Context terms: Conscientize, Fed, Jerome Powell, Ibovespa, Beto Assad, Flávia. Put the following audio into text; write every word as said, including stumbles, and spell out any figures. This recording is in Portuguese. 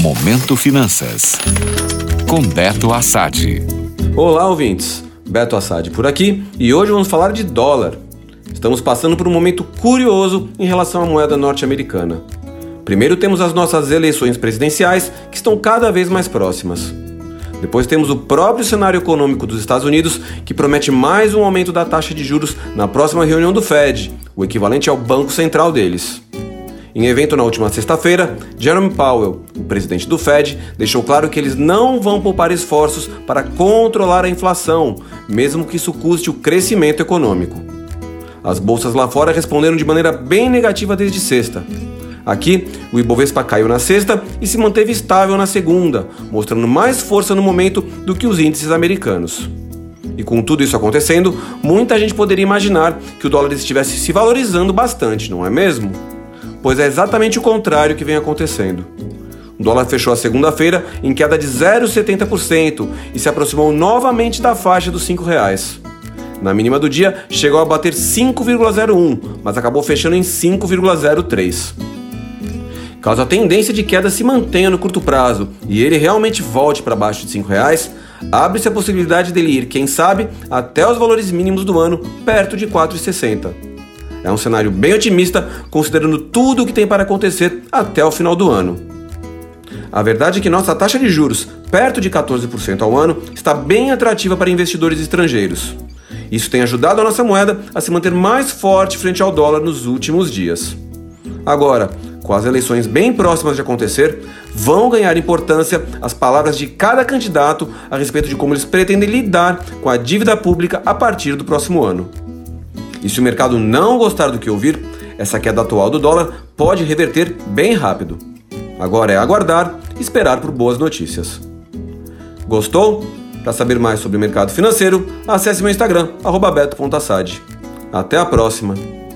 Momento Finanças, com Beto Assad. Olá, ouvintes. Beto Assad por aqui e hoje vamos falar de dólar. Estamos passando por um momento curioso em relação à moeda norte-americana. Primeiro temos as nossas eleições presidenciais, que estão cada vez mais próximas. Depois temos o próprio cenário econômico dos Estados Unidos, que promete mais um aumento da taxa de juros na próxima reunião do Fed, o equivalente ao banco central deles. Em evento na última sexta-feira, Jerome Powell, o presidente do Fed, deixou claro que eles não vão poupar esforços para controlar a inflação, mesmo que isso custe o crescimento econômico. As bolsas lá fora responderam de maneira bem negativa desde sexta. Aqui, o Ibovespa caiu na sexta e se manteve estável na segunda, mostrando mais força no momento do que os índices americanos. E com tudo isso acontecendo, muita gente poderia imaginar que o dólar estivesse se valorizando bastante, não é mesmo? Pois é exatamente o contrário que vem acontecendo. O dólar fechou a segunda-feira em queda de zero vírgula setenta por cento e se aproximou novamente da faixa dos cinco reais. Na mínima do dia, chegou a bater cinco vírgula zero um, mas acabou fechando em cinco vírgula zero três. Caso a tendência de queda se mantenha no curto prazo e ele realmente volte para baixo de cinco reais, abre-se a possibilidade dele ir, quem sabe, até os valores mínimos do ano, perto de quatro reais e sessenta centavos. É um cenário bem otimista, considerando tudo o que tem para acontecer até o final do ano. A verdade é que nossa taxa de juros, perto de quatorze por cento ao ano, está bem atrativa para investidores estrangeiros. Isso tem ajudado a nossa moeda a se manter mais forte frente ao dólar nos últimos dias. Agora, com as eleições bem próximas de acontecer, vão ganhar importância as palavras de cada candidato a respeito de como eles pretendem lidar com a dívida pública a partir do próximo ano. E se o mercado não gostar do que ouvir, essa queda atual do dólar pode reverter bem rápido. Agora é aguardar e esperar por boas notícias. Gostou? Para saber mais sobre o mercado financeiro, acesse meu Instagram, arroba beto ponto assad. Até a próxima!